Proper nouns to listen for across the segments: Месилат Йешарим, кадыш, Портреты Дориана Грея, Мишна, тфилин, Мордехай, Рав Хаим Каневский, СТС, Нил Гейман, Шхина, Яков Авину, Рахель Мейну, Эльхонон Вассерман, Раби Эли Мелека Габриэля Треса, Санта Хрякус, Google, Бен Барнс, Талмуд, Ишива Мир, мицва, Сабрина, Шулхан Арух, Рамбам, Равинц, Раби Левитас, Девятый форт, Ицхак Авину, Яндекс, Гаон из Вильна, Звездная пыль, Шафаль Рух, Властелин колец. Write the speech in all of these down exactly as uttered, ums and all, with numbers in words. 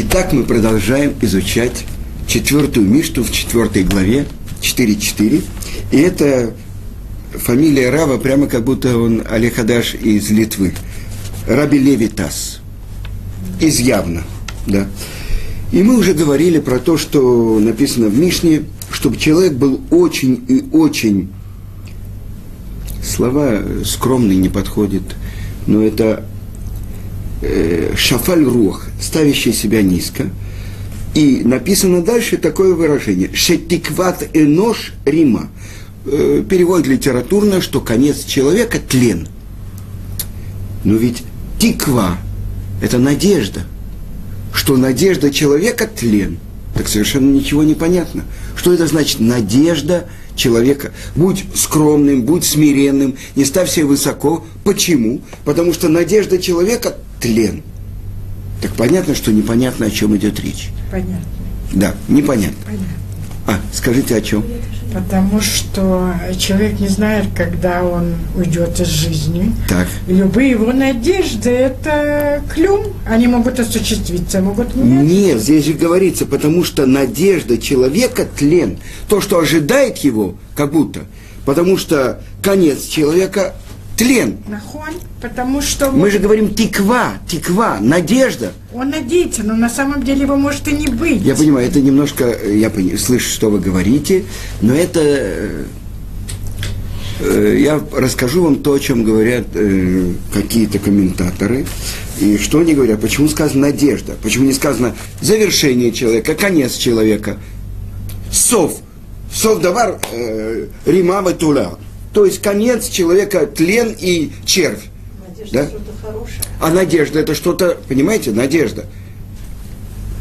Итак, мы продолжаем изучать четвертую Мишту в четвертой главе, четыре четыре. И это фамилия Рава, прямо как будто он Алехадаш из Литвы. Раби Левитас. Из Явна. Да. И мы уже говорили про то, что написано в Мишне, чтобы человек был очень и очень... Слова скромные не подходят, но это... Шафаль Рух, ставящий себя низко. И написано дальше такое выражение. Шетикват энош рима. Перевод литературно, что конец человека – тлен. Но ведь тиква – это надежда. Что надежда человека – тлен. Так совершенно ничего не понятно. Что это значит надежда человека? Будь скромным, будь смиренным, не ставь себя высоко. Почему? Потому что надежда человека – тлен. Так понятно, что непонятно, о чем идет речь. Понятно. Да, непонятно. Понятно. А, скажите, о чем? Потому что человек не знает, когда он уйдет из жизни. Так. Любые его надежды – это клюм. Они могут осуществиться, могут нет. Нет, здесь же говорится, потому что надежда человека – тлен. То, что ожидает его, как будто. Потому что конец человека – тлен. Нахон, потому что... Мы же говорим тиква, тиква, надежда. Он надеется, но на самом деле его может и не быть. Я понимаю, это немножко... Я пони, слышу, что вы говорите, но это... Э, я расскажу вам то, о чем говорят э, какие-то комментаторы. И что они говорят? Почему сказано надежда? Почему не сказано завершение человека, конец человека? Сов. Сов давар э, римава туля. То есть конец человека – тлен и червь. Надежда, да? Что-то хорошее. А надежда – это что-то, понимаете, надежда.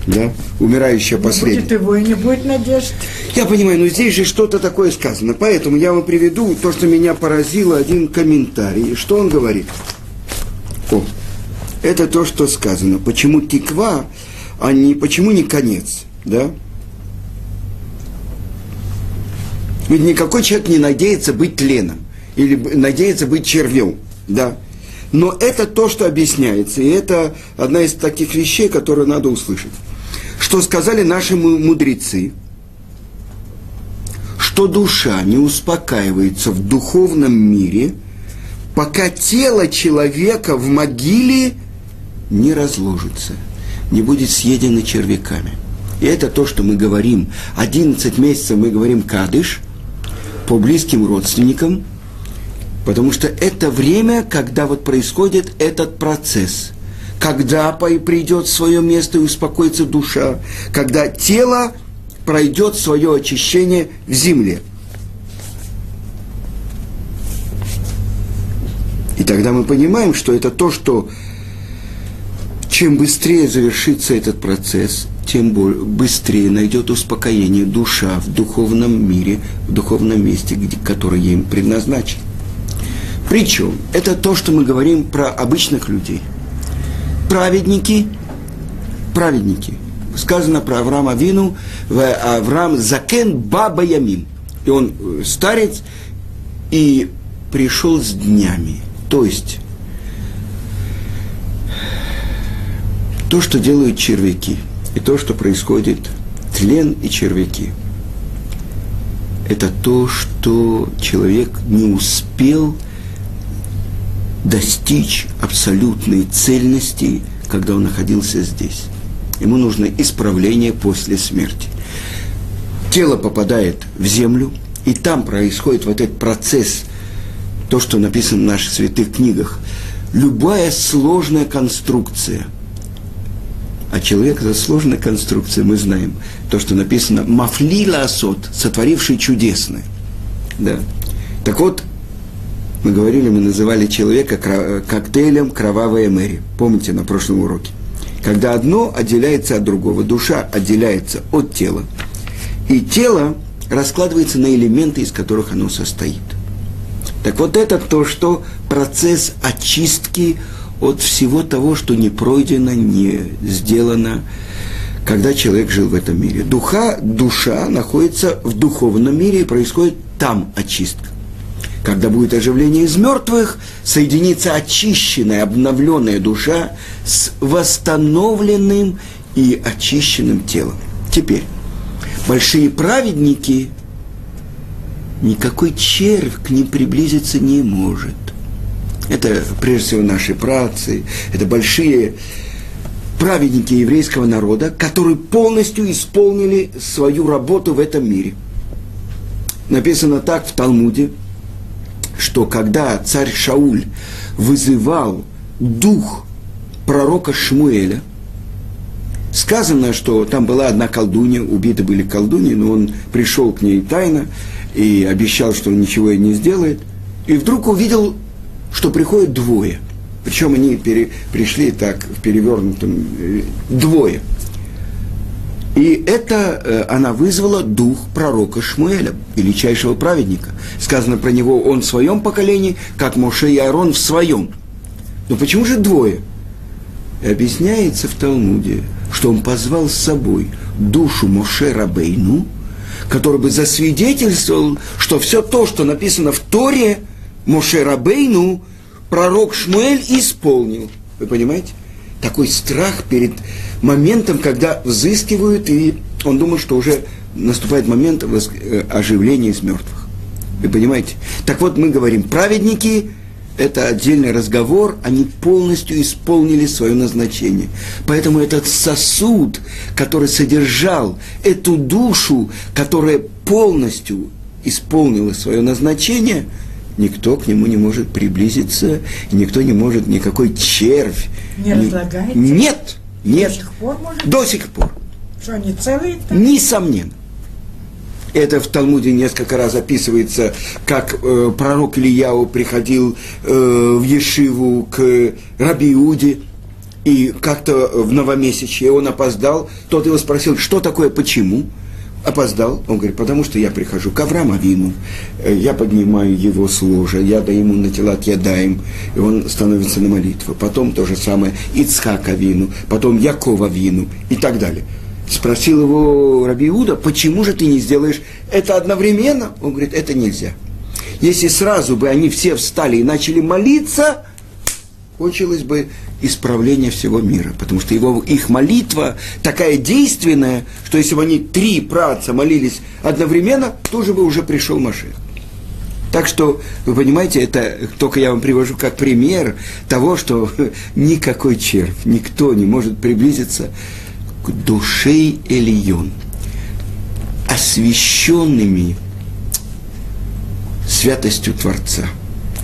Да? Умирающая последняя. Будет его и не будет надежды. Я понимаю, но здесь же что-то такое сказано. Поэтому я вам приведу то, что меня поразило, один комментарий. Что он говорит? О, это то, что сказано. Почему тиква, а не, почему не конец? Да? Ведь никакой человек не надеется быть тленом или надеется быть червем, да. Но это то, что объясняется, и это одна из таких вещей, которые надо услышать. Что сказали наши мудрецы, что душа не успокаивается в духовном мире, пока тело человека в могиле не разложится, не будет съедено червяками. И это то, что мы говорим. одиннадцать месяцев мы говорим кадыш, по близким родственникам, потому что это время, когда вот происходит этот процесс, когда придет в свое место и успокоится душа, когда тело пройдет свое очищение в земле. И тогда мы понимаем, что это то, что чем быстрее завершится этот процесс, тем более, быстрее найдет успокоение душа в духовном мире, в духовном месте, где, которое им предназначено. Причем, это то, что мы говорим про обычных людей. Праведники, праведники. Сказано про Авраама Авину, Авраам закен баба ямим. И он старец, и пришел с днями. То есть, то, что делают червяки. И то, что происходит, тлен и червяки, это то, что человек не успел достичь абсолютной цельности, когда он находился здесь. Ему нужно исправление после смерти. Тело попадает в землю, и там происходит вот этот процесс, то, что написано в наших святых книгах. Любая сложная конструкция. А человек – это сложная конструкция, мы знаем. То, что написано «Мафлила асот», сотворивший чудесное. Да. Так вот, мы говорили, мы называли человека коктейлем «Кровавая Мэри». Помните, на прошлом уроке. Когда одно отделяется от другого, душа отделяется от тела. И тело раскладывается на элементы, из которых оно состоит. Так вот, это то, что процесс очистки от всего того, что не пройдено, не сделано, когда человек жил в этом мире. Духа, душа находится в духовном мире, и происходит там очистка. Когда будет оживление из мертвых, соединится очищенная, обновленная душа с восстановленным и очищенным телом. Теперь, большие праведники, никакой червь к ним приблизиться не может. Это, прежде всего, наши праотцы, это большие праведники еврейского народа, которые полностью исполнили свою работу в этом мире. Написано так в Талмуде, что когда царь Шауль вызывал дух пророка Шмуэля, сказано, что там была одна колдунья, убиты были колдуньи, но он пришел к ней тайно и обещал, что ничего ей не сделает, и вдруг увидел, что приходят двое. Причем они пере, пришли так в перевернутом э, двое. И это э, она вызвала дух пророка Шмуэля, величайшего праведника. Сказано про него, он в своем поколении, как Моше и Аарон в своем. Но почему же двое? И объясняется в Талмуде, что он позвал с собой душу Моше Рабейну, который бы засвидетельствовал, что все то, что написано в Торе, Моше Рабейну, пророк Шмуэль исполнил. Вы понимаете? Такой страх перед моментом, когда взыскивают, и он думает, что уже наступает момент оживления из мертвых. Вы понимаете? Так вот, мы говорим, праведники – это отдельный разговор, они полностью исполнили свое назначение. Поэтому этот сосуд, который содержал эту душу, которая полностью исполнила свое назначение – никто к нему не может приблизиться, никто не может, никакой червь. Не ни... разлагается? Нет, нет. До сих пор может? До сих пор. Что, они целые? Несомненно. Это в Талмуде несколько раз описывается, как э, пророк Ильяу приходил э, в Ешиву к Раби Иуде, и как-то в новомесячье он опоздал. Тот его спросил, что такое, почему? Опоздал. Он говорит, потому что я прихожу к Аврааму Авину, я поднимаю его с ложа, я даю ему на телат, я даем, и он становится на молитву. Потом то же самое Ицхак Авину, потом Яков Авину и так далее. Спросил его Раби Иуда, почему же ты не сделаешь это одновременно? Он говорит, это нельзя. Если сразу бы они все встали и начали молиться, кончилось бы исправление всего мира, потому что его, их молитва такая действенная, что если бы они три праотца молились одновременно, тоже бы уже пришел Машех. Так что, вы понимаете, это только я вам привожу как пример того, что никакой червь, никто не может приблизиться к душе Элион, освященными святостью Творца.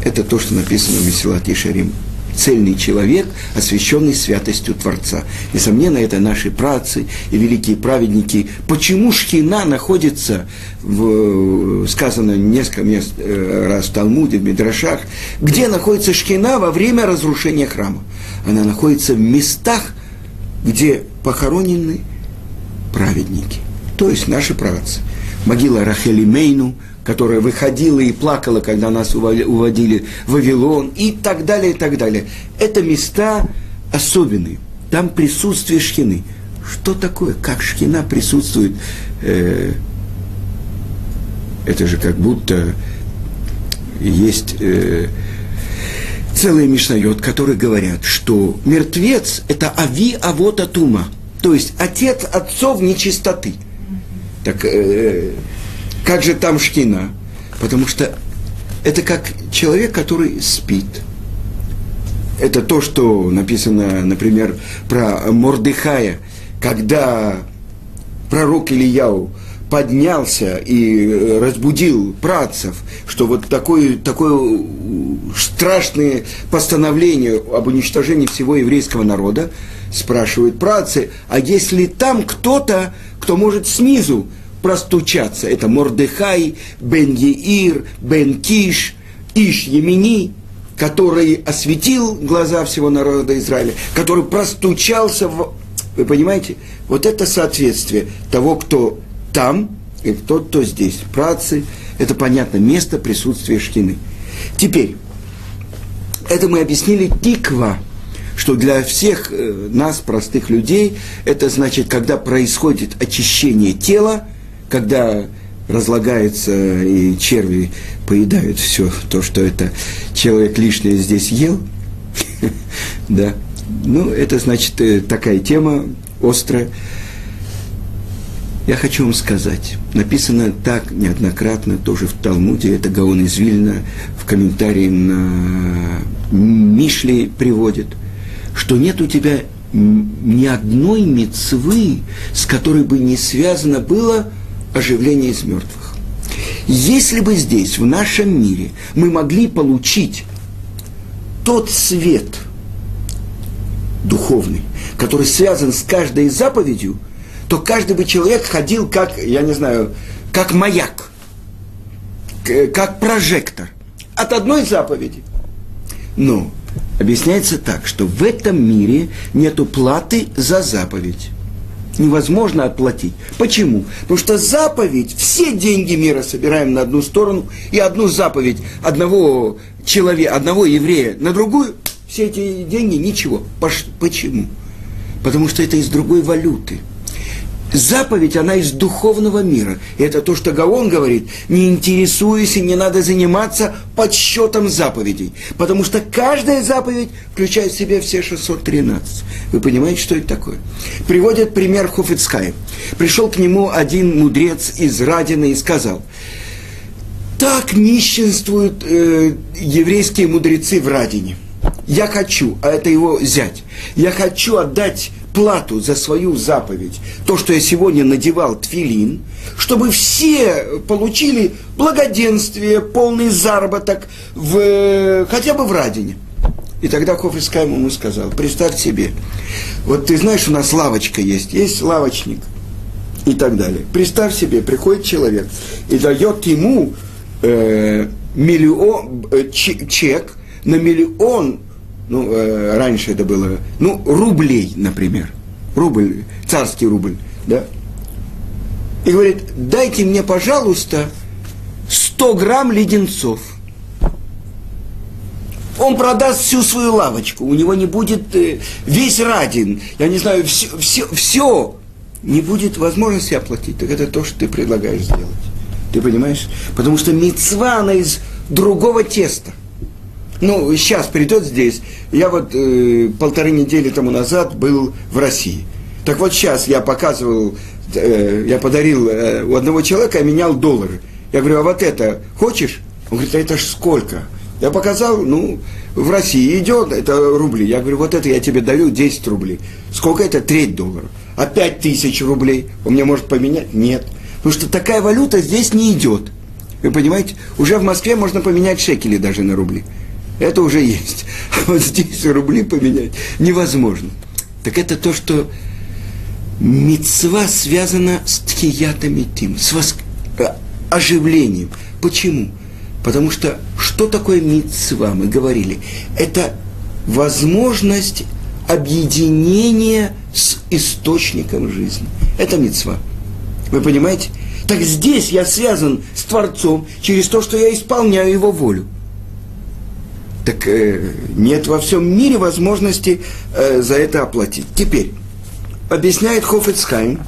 Это то, что написано в Месилат Йешарим. Цельный человек, освященный святостью Творца. Несомненно, это наши праотцы и великие праведники. Почему Шхина находится, в, сказано несколько мест, раз в Талмуде, в Мидрашах, где находится Шхина во время разрушения храма? Она находится в местах, где похоронены праведники, то есть наши праотцы. Могила Рахели Мейну, которая выходила и плакала, когда нас уводили в Вавилон, и так далее, и так далее. Это места особенные. Там присутствие Шхины. Что такое? Как Шхина присутствует? Это же как будто есть целый мишнайот, которые говорят, что мертвец – это ави авота тума, то есть отец отцов нечистоты. Так... Как же там Шхина? Потому что это как человек, который спит. Это то, что написано, например, про Мордехая, когда пророк Ильяу поднялся и разбудил праотцев, что вот такое, такое страшное постановление об уничтожении всего еврейского народа, спрашивают праотцы, а есть ли там кто-то, кто может снизу простучаться. Это Мордехай, Бен-Яир, Бен-Киш, Иш-Емини, который осветил глаза всего народа Израиля, который простучался в... Вы понимаете? Вот это соответствие того, кто там, и тот, кто здесь. Праотцы – это, понятно, место присутствия Шхины. Теперь, это мы объяснили тиква, что для всех нас, простых людей, это значит, когда происходит очищение тела, когда разлагается и черви поедают все то, что это человек лишнее здесь ел, да, ну, это значит такая тема, острая. Я хочу вам сказать, написано так неоднократно, тоже в Талмуде, это Гаон из Вильна в комментарии на Мишли приводит, что нет у тебя ни одной мицвы, с которой бы не связано было оживление из мертвых. Если бы здесь, в нашем мире, мы могли получить тот свет духовный, который связан с каждой заповедью, то каждый бы человек ходил как, я не знаю, как маяк, как прожектор от одной заповеди. Но объясняется так, что в этом мире нету платы за заповедь. Невозможно отплатить. Почему? Потому что заповедь, все деньги мира собираем на одну сторону, и одну заповедь одного человека, одного еврея на другую, все эти деньги ничего. Почему? Потому что это из другой валюты. Заповедь, она из духовного мира. И это то, что Гаон говорит, не интересуйся, не надо заниматься подсчетом заповедей. Потому что каждая заповедь включает в себя все шестьсот тринадцать. Вы понимаете, что это такое? Приводит пример Хафец Хаим. Пришел к нему один мудрец из Радина и сказал, так нищенствуют э, еврейские мудрецы в Радине. Я хочу, а это его зять, я хочу отдать плату за свою заповедь, то, что я сегодня надевал тфилин, чтобы все получили благоденствие, полный заработок, в, хотя бы в Радине. И тогда Хафец Хаим ему сказал, представь себе, вот ты знаешь, у нас лавочка есть, есть лавочник и так далее. Представь себе, приходит человек и дает ему э, миллион, э, чек на миллион, ну, э, раньше это было, ну, рублей, например, рубль, царский рубль, да, и говорит, дайте мне, пожалуйста, сто грамм леденцов. Он продаст всю свою лавочку, у него не будет э, весь Радин, я не знаю, все, все, все, не будет возможности оплатить, так это то, что ты предлагаешь сделать, ты понимаешь, потому что мицва, она из другого теста. Ну, сейчас придет здесь. Я вот э, полторы недели тому назад был в России. Так вот сейчас я показывал, э, я подарил э, у одного человека, я менял доллары. Я говорю, а вот это хочешь? Он говорит, а это ж сколько? Я показал, ну, в России идет, это рубли. Я говорю, вот это я тебе дарю десять рублей. Сколько это? Треть доллара. А пять тысяч рублей? Он мне может поменять? Нет. Потому что такая валюта здесь не идет. Вы понимаете? Уже в Москве можно поменять шекели даже на рубли. Это уже есть. А вот здесь рубли поменять невозможно. Так это то, что мицва связана с тхиятами тим, с воск... оживлением. Почему? Потому что что такое мицва, мы говорили, это возможность объединения с источником жизни. Это мицва. Вы понимаете? Так здесь я связан с Творцом через то, что я исполняю Его волю. Так э, нет во всем мире возможности э, за это оплатить. Теперь, объясняет Хафец Хаим,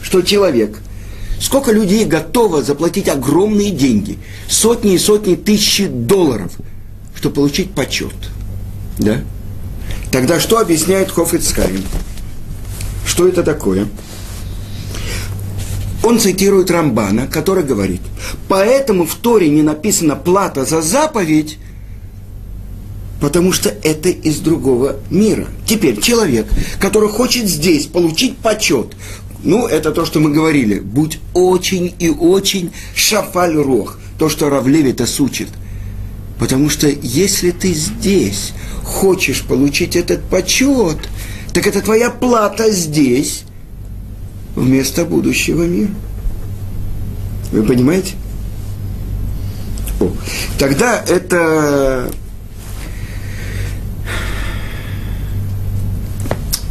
что человек, сколько людей готово заплатить огромные деньги, сотни и сотни тысяч долларов, чтобы получить почет. Да? Тогда что объясняет Хафец Хаим? Что это такое? Он цитирует Рамбана, который говорит, поэтому в Торе не написано «плата за заповедь», потому что это из другого мира. Теперь человек, который хочет здесь получить почет, ну, это то, что мы говорили, будь очень и очень шафаль рух, то, что Рав Левитас учит. Потому что если ты здесь хочешь получить этот почет, так это твоя плата здесь вместо будущего мира. Вы понимаете? О. Тогда это...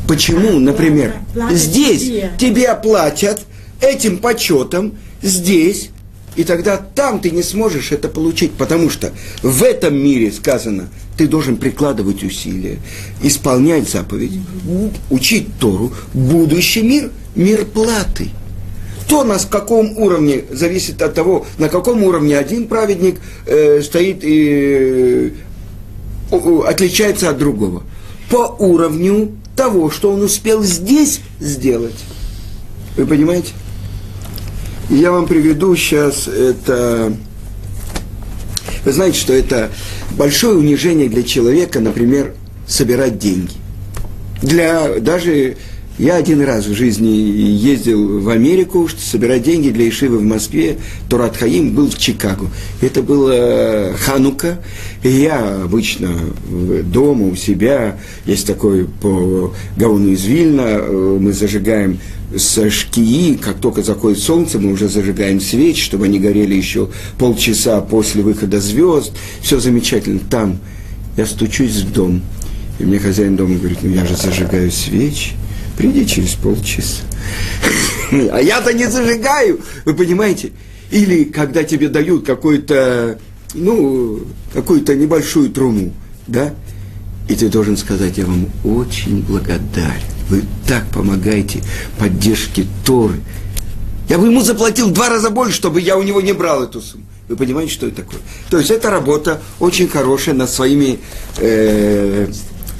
Почему, например, здесь тебе. тебе оплатят этим почетом, здесь, и тогда там ты не сможешь это получить, потому что в этом мире сказано, ты должен прикладывать усилия, исполнять заповеди, учить Тору, будущий мир, мир платы. То, на каком уровне, зависит от того, на каком уровне один праведник э, стоит и э, отличается от другого. По уровню того, что он успел здесь сделать. Вы понимаете? Я вам приведу сейчас это... Вы знаете, что это большое унижение для человека, например, собирать деньги. Для даже... Я один раз в жизни ездил в Америку, чтобы собирать деньги для Ишивы в Москве. Торат Хаим был в Чикаго. Это была Ханука. И я обычно дома у себя, есть такой по Гаону из Вильна, мы зажигаем со шкии, как только заходит солнце, мы уже зажигаем свечи, чтобы они горели еще полчаса после выхода звезд. Все замечательно. Там я стучусь в дом. И мне хозяин дома говорит, ну я же зажигаю свечи. Приди через полчаса. А я-то не зажигаю, вы понимаете? Или когда тебе дают какую-то, ну, какую-то небольшую труму, да? И ты должен сказать, я вам очень благодарен. Вы так помогаете поддержке Торы. Я бы ему заплатил в два раза больше, чтобы я у него не брал эту сумму. Вы понимаете, что это такое? То есть, это работа очень хорошая над своими э,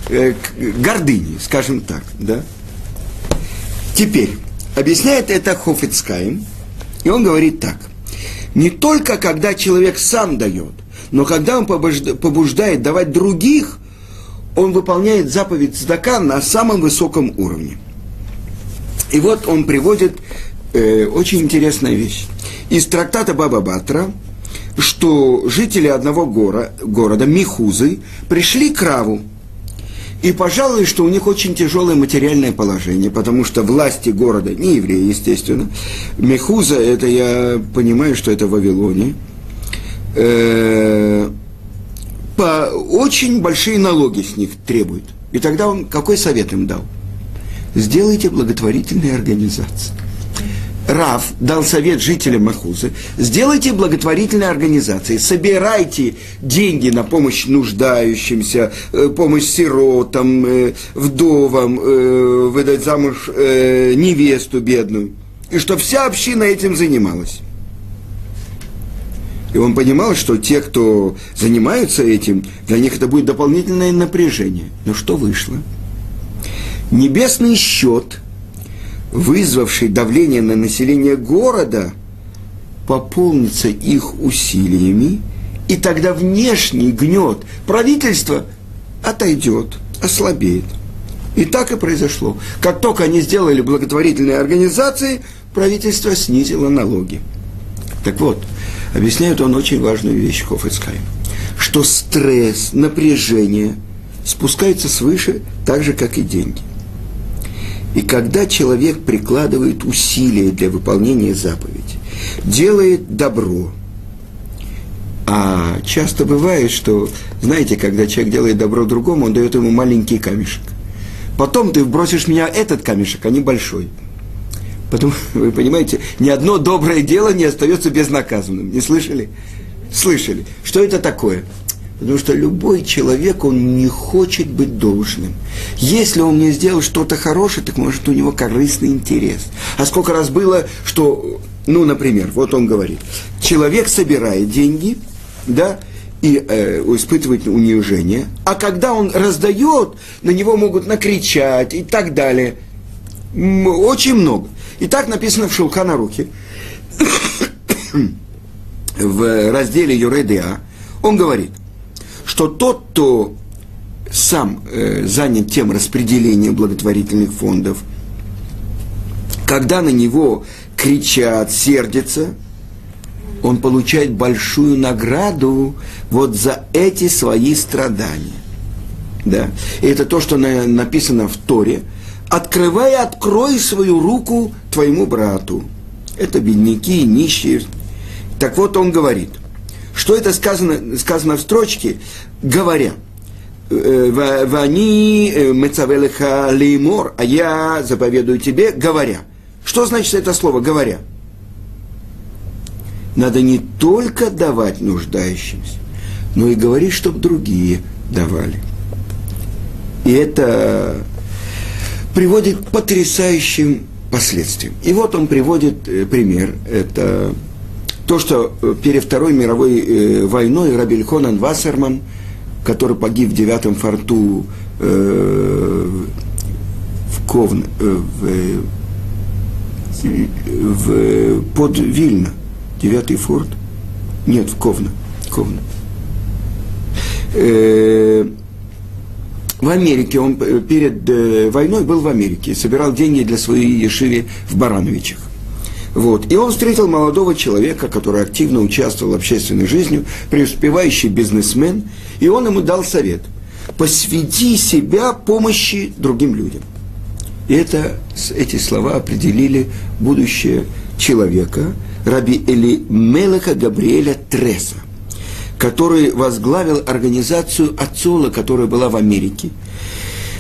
э, гордыней, скажем так, да? Теперь, объясняет это Хафец Хаим, и он говорит так. Не только когда человек сам дает, но когда он побуждает давать других, он выполняет заповедь цдака на самом высоком уровне. И вот он приводит э, очень интересную вещь. Из трактата Баба Батра, что жители одного гора, города, Михузы, пришли к Раву. И, пожалуй, что у них очень тяжелое материальное положение, потому что власти города, не евреи, естественно, Мехуза, это я понимаю, что это в Вавилоне, э, по, очень большие налоги с них требуют. И тогда он какой совет им дал? Сделайте благотворительные организации. Рав дал совет жителям Махузы, сделайте благотворительные организации, собирайте деньги на помощь нуждающимся, помощь сиротам, вдовам, выдать замуж невесту бедную. И чтобы вся община этим занималась. И он понимал, что те, кто занимаются этим, для них это будет дополнительное напряжение. Но что вышло? Небесный счет, вызвавший давление на население города, пополнится их усилиями, и тогда внешний гнет правительства отойдет, ослабеет. И так и произошло. Как только они сделали благотворительные организации, правительство снизило налоги. Так вот, объясняет он очень важную вещь Хафец Хаим, что стресс, напряжение спускается свыше, так же, как и деньги. И когда человек прикладывает усилия для выполнения заповеди, делает добро. А часто бывает, что, знаете, когда человек делает добро другому, он дает ему маленький камешек. Потом ты бросишь в меня этот камешек, а не большой. Потом, вы понимаете, ни одно доброе дело не остается безнаказанным. Не слышали? Слышали. Что это такое? Потому что любой человек, он не хочет быть должным. Если он мне сделал что-то хорошее, так может у него корыстный интерес. А сколько раз было, что, ну, например, вот он говорит, человек собирает деньги, да, и э, испытывает унижение, а когда он раздает, на него могут накричать и так далее. Очень много. И так написано в Шулхан Арухе, в разделе Юрэ-Деа, он говорит, что тот, кто сам э, занят тем распределением благотворительных фондов, когда на него кричат, сердятся, он получает большую награду вот за эти свои страдания. Да? И это то, что на, написано в Торе. «Открывай, открой свою руку твоему брату». Это бедняки, нищие. Так вот, он говорит, что это сказано, сказано в строчке, говоря, «Вани мецавелеха леймор», а я заповедую тебе, говоря. Что значит это слово «говоря»? Надо не только давать нуждающимся, но и говорить, чтобы другие давали. И это приводит к потрясающим последствиям. И вот он приводит пример, это... То, что перед Второй мировой войной Раби Эльхонон Вассерман, который погиб в Девятом форту э, церковный, в, в, под Вильна, Девятый форт, нет, в Ковна, Ковна. В Америке, он перед войной был в Америке, собирал деньги для своей ешивы в Барановичах. Вот. И он встретил молодого человека, который активно участвовал в общественной жизни, преуспевающий бизнесмен, и он ему дал совет: посвяти себя помощи другим людям. И это, эти слова определили будущее человека, Раби Эли Мелека Габриэля Треса, который возглавил организацию Ацола, которая была в Америке.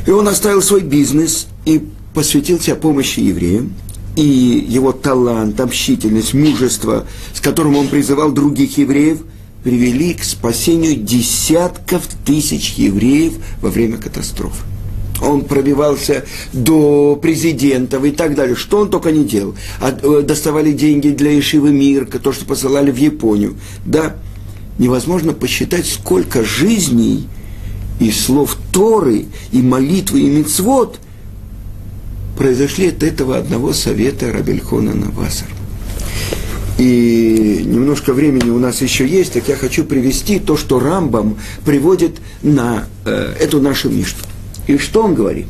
И он оставил свой бизнес и посвятил себя помощи евреям. И его талант, общительность, мужество, с которым он призывал других евреев, привели к спасению десятков тысяч евреев во время катастрофы. Он пробивался до президентов и так далее. Что он только не делал. Доставали деньги для Ишивы Мир, то, что посылали в Японию. Да, невозможно посчитать, сколько жизней и слов Торы, и молитвы, и мицвот произошли от этого одного совета Раби Эльхонана Вассермана. И немножко времени у нас еще есть, так я хочу привести то, что Рамбам приводит на э, эту нашу мишну. И что он говорит?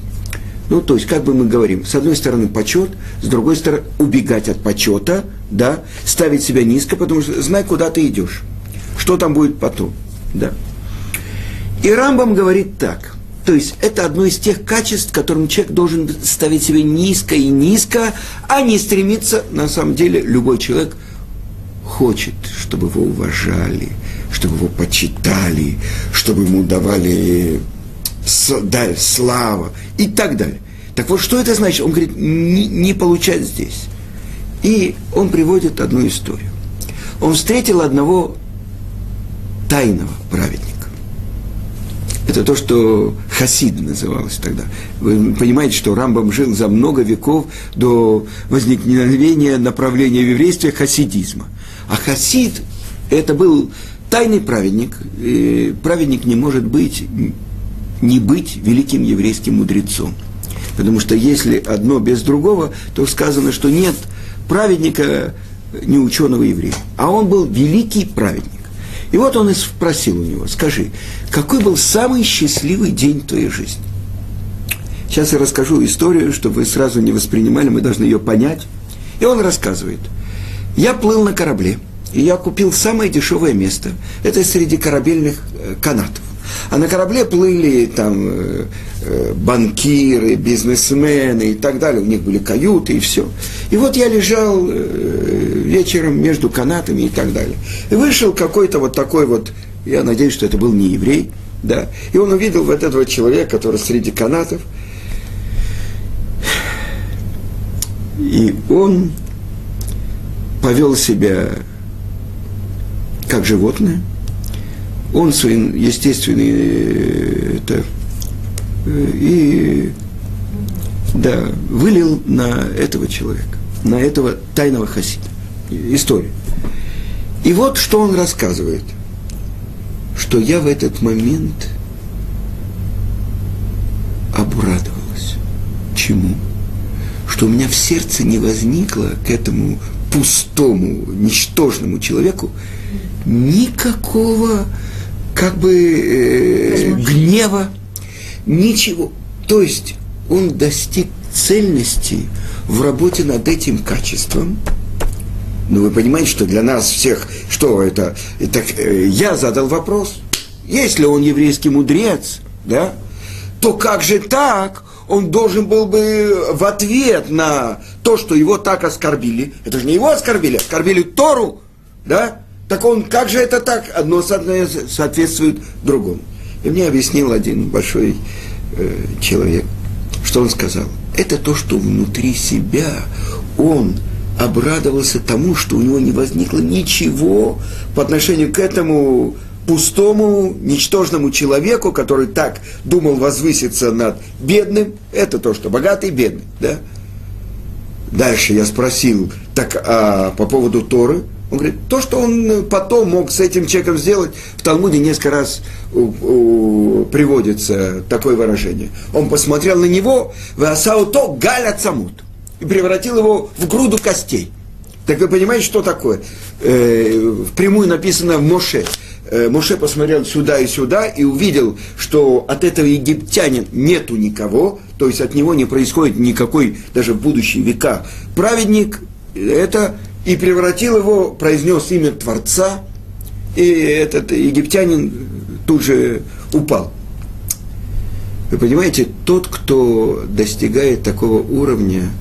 Ну, то есть, как бы мы говорим, с одной стороны почет, с другой стороны убегать от почета, да, ставить себя низко, потому что знай, куда ты идешь, что там будет потом, да. И Рамбам говорит так. То есть это одно из тех качеств, которым человек должен ставить себя низко и низко, а не стремиться. На самом деле любой человек хочет, чтобы его уважали, чтобы его почитали, чтобы ему давали да, славу и так далее. Так вот, что это значит? Он говорит, не, не получать здесь. И он приводит одну историю. Он встретил одного тайного праведника. Это то, что хасид называлось тогда. Вы понимаете, что Рамбам жил за много веков до возникновения направления в еврействе хасидизма. А хасид – это был тайный праведник. И праведник не может быть, не быть великим еврейским мудрецом. Потому что если одно без другого, то сказано, что нет праведника, не ученого еврея. А он был великий праведник. И вот он и спросил у него: скажи, какой был самый счастливый день в твоей жизни? Сейчас я расскажу историю, чтобы вы сразу не воспринимали, мы должны ее понять. И он рассказывает. Я плыл на корабле, и я купил самое дешевое место. Это среди корабельных канатов. А на корабле плыли там банкиры, бизнесмены и так далее. У них были каюты и все. И вот я лежал вечером между канатами и так далее. И вышел какой-то вот такой вот, я надеюсь, что это был не еврей, да. И он увидел вот этого человека, который среди канатов. И он повел себя как животное. Он своим естественный это, и да, вылил на этого человека, на этого тайного хасида. История. И вот что он рассказывает, что я в этот момент обрадовалась. Чему? Что у меня в сердце не возникло к этому пустому, ничтожному человеку никакого как бы э, гнева, ничего. То есть он достиг цельности в работе над этим качеством. Ну, вы понимаете, что для нас всех, что это, это э, я задал вопрос, если он еврейский мудрец, да, то как же так, он должен был бы в ответ на то, что его так оскорбили, это же не его оскорбили, оскорбили Тору, да, так он, как же это так? Одно соответствует другому. И мне объяснил один большой э, человек, что он сказал. Это то, что внутри себя он обрадовался тому, что у него не возникло ничего по отношению к этому пустому, ничтожному человеку, который так думал возвыситься над бедным. Это то, что богатый, бедный. Да? Дальше я спросил, так а по поводу Торы? Он говорит, то, что он потом мог с этим человеком сделать, в Талмуде несколько раз у, у, приводится такое выражение. Он посмотрел на него, веасауто галя цамут, и превратил его в груду костей. Так вы понимаете, что такое? Э, впрямую написано в Моше. Э, Моше посмотрел сюда и сюда и увидел, что от этого египтянина нету никого, то есть от него не происходит никакой, даже в будущие века, праведник. Это... И превратил его, произнес имя Творца, и этот египтянин тут же упал. Вы понимаете, тот, кто достигает такого уровня,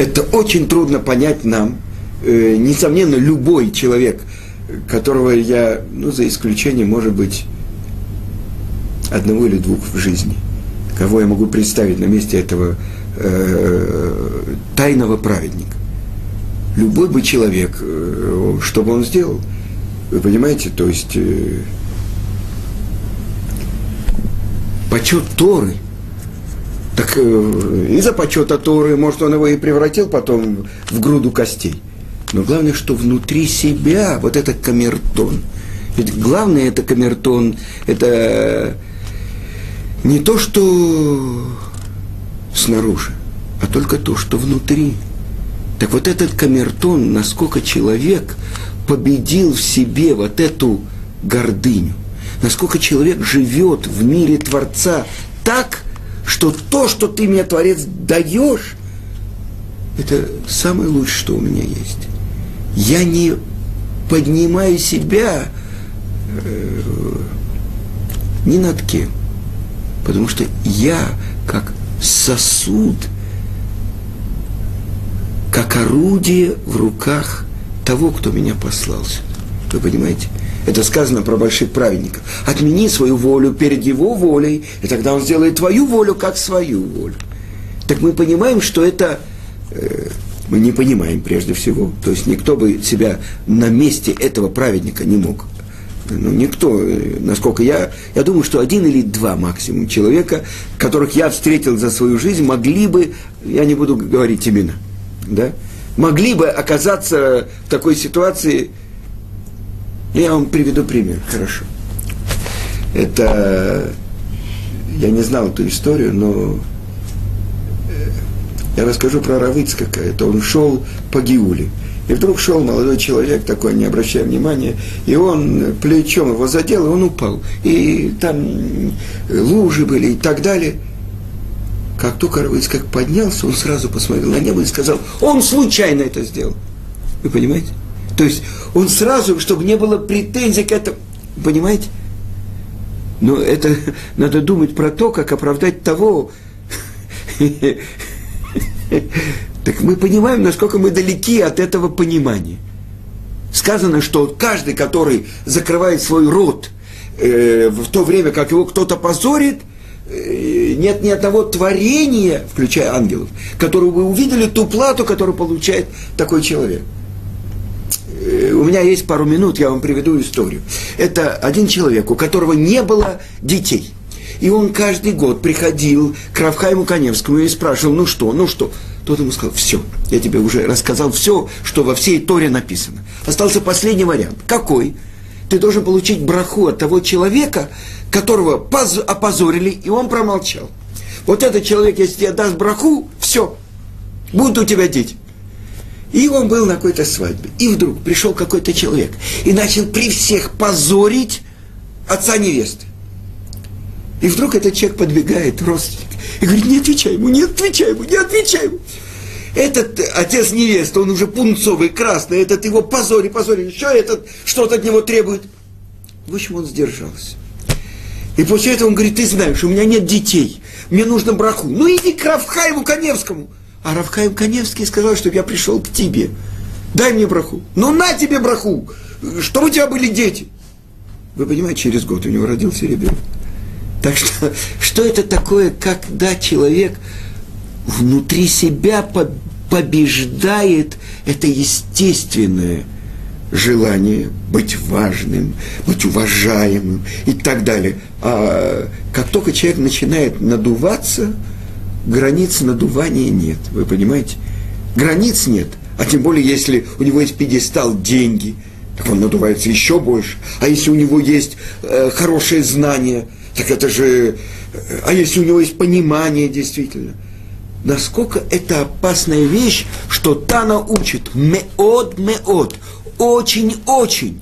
это очень трудно понять нам. Несомненно, любой человек, которого я, ну, за исключением, может быть, одного или двух в жизни, кого я могу представить на месте этого тайного праведника. Любой бы человек, что бы он сделал, вы понимаете, то есть э, почет Торы, так э, из-за почета Торы, может, он его и превратил потом в груду костей. Но главное, что внутри себя вот это камертон. Ведь главное это камертон, это не то, что снаружи, а только то, что внутри. Так вот этот камертон, насколько человек победил в себе вот эту гордыню, насколько человек живет в мире Творца так, что то, что ты мне, Творец, даешь, это самое лучшее, что у меня есть. Я не поднимаю себя э, ни над кем, потому что я, как сосуд, как орудие в руках того, кто меня послал сюда. Вы понимаете? Это сказано про больших праведников. Отмени свою волю перед его волей, и тогда он сделает твою волю, как свою волю. Так мы понимаем, что это... Э, мы не понимаем прежде всего. То есть никто бы себя на месте этого праведника не мог. Ну, никто, насколько я... Я думаю, что один или два максимум человека, которых я встретил за свою жизнь, могли бы, я не буду говорить имена, да, могли бы оказаться в такой ситуации. Я вам приведу пример, хорошо. Это... Я не знал эту историю, но... Я расскажу про Равинца какая-то. Он шел по Геуле. И вдруг шел молодой человек, такой, не обращая внимания, и он плечом его задел, и он упал. И там лужи были и так далее. Как только Равицкак поднялся, он сразу посмотрел на небо и сказал, он случайно это сделал. Вы понимаете? То есть он сразу, чтобы не было претензий к этому. Понимаете? Но это надо думать про то, как оправдать того... Так мы понимаем, насколько мы далеки от этого понимания. Сказано, что каждый, который закрывает свой рот э, в то время, как его кто-то позорит, э, нет ни одного творения, включая ангелов, которого вы увидели, ту плату, которую получает такой человек. Э, у меня есть пару минут, я вам приведу историю. Это один человек, у которого не было детей. И он каждый год приходил к Рав Хаиму Каневскому и спрашивал, ну что, ну что. Тот ему сказал, все, я тебе уже рассказал все, что во всей Торе написано. Остался последний вариант. Какой? Ты должен получить браху от того человека, которого поз- опозорили, и он промолчал. Вот этот человек, если тебе даст браху, все, будут у тебя дети. И он был на какой-то свадьбе. И вдруг пришел какой-то человек и начал при всех позорить отца невесты. И вдруг этот человек подбегает, родственник, и говорит, не отвечай ему, не отвечай ему, не отвечай ему. Этот отец невесты, он уже пунцовый, красный, этот его позори, позори, еще этот что-то от него требует. В общем, он сдержался. И после этого он говорит, ты знаешь, у меня нет детей, мне нужно браху. Ну иди к Рав Хаиму Каневскому. А Рав Хаим Каневский сказал, чтобы я пришел к тебе. Дай мне браху. Ну на тебе браху, чтобы у тебя были дети. Вы понимаете, через год у него родился ребенок. Так что, что это такое, когда человек внутри себя побеждает это естественное желание быть важным, быть уважаемым и так далее. А как только человек начинает надуваться, границ надувания нет, вы понимаете? Границ нет, А тем более, если у него есть пьедестал, деньги, так он надувается еще больше. А если у него есть э, хорошее знание, так это же... А если у него есть понимание, действительно. Насколько это опасная вещь, что Тана учит меод-меод, очень-очень,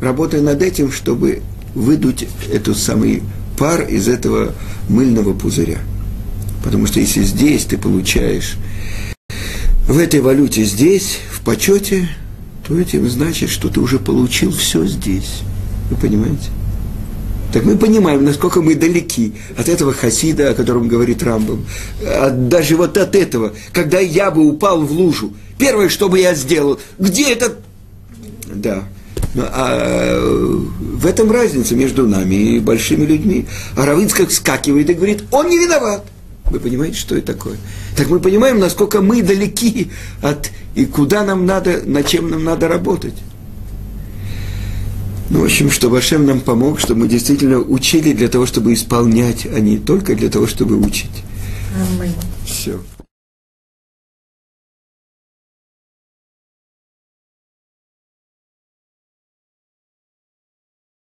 работая над этим, чтобы выдуть эту самую пар из этого мыльного пузыря. Потому что если здесь ты получаешь в этой валюте здесь, в почете, то этим значит, что ты уже получил все здесь. Вы понимаете? Так мы понимаем, насколько мы далеки от этого хасида, о котором говорит Рамбам. От, даже вот от этого. Когда я бы упал в лужу, первое, что бы я сделал, где этот... Да. А в этом разница между нами и большими людьми. А Равинц как вскакивает и говорит, он не виноват. Вы понимаете, что это такое? Так мы понимаем, насколько мы далеки от... И куда нам надо, над чем нам надо работать. Ну, в общем, чтобы Ашем нам помог, чтобы мы действительно учили для того, чтобы исполнять, а не только для того, чтобы учить. Аминь. Все.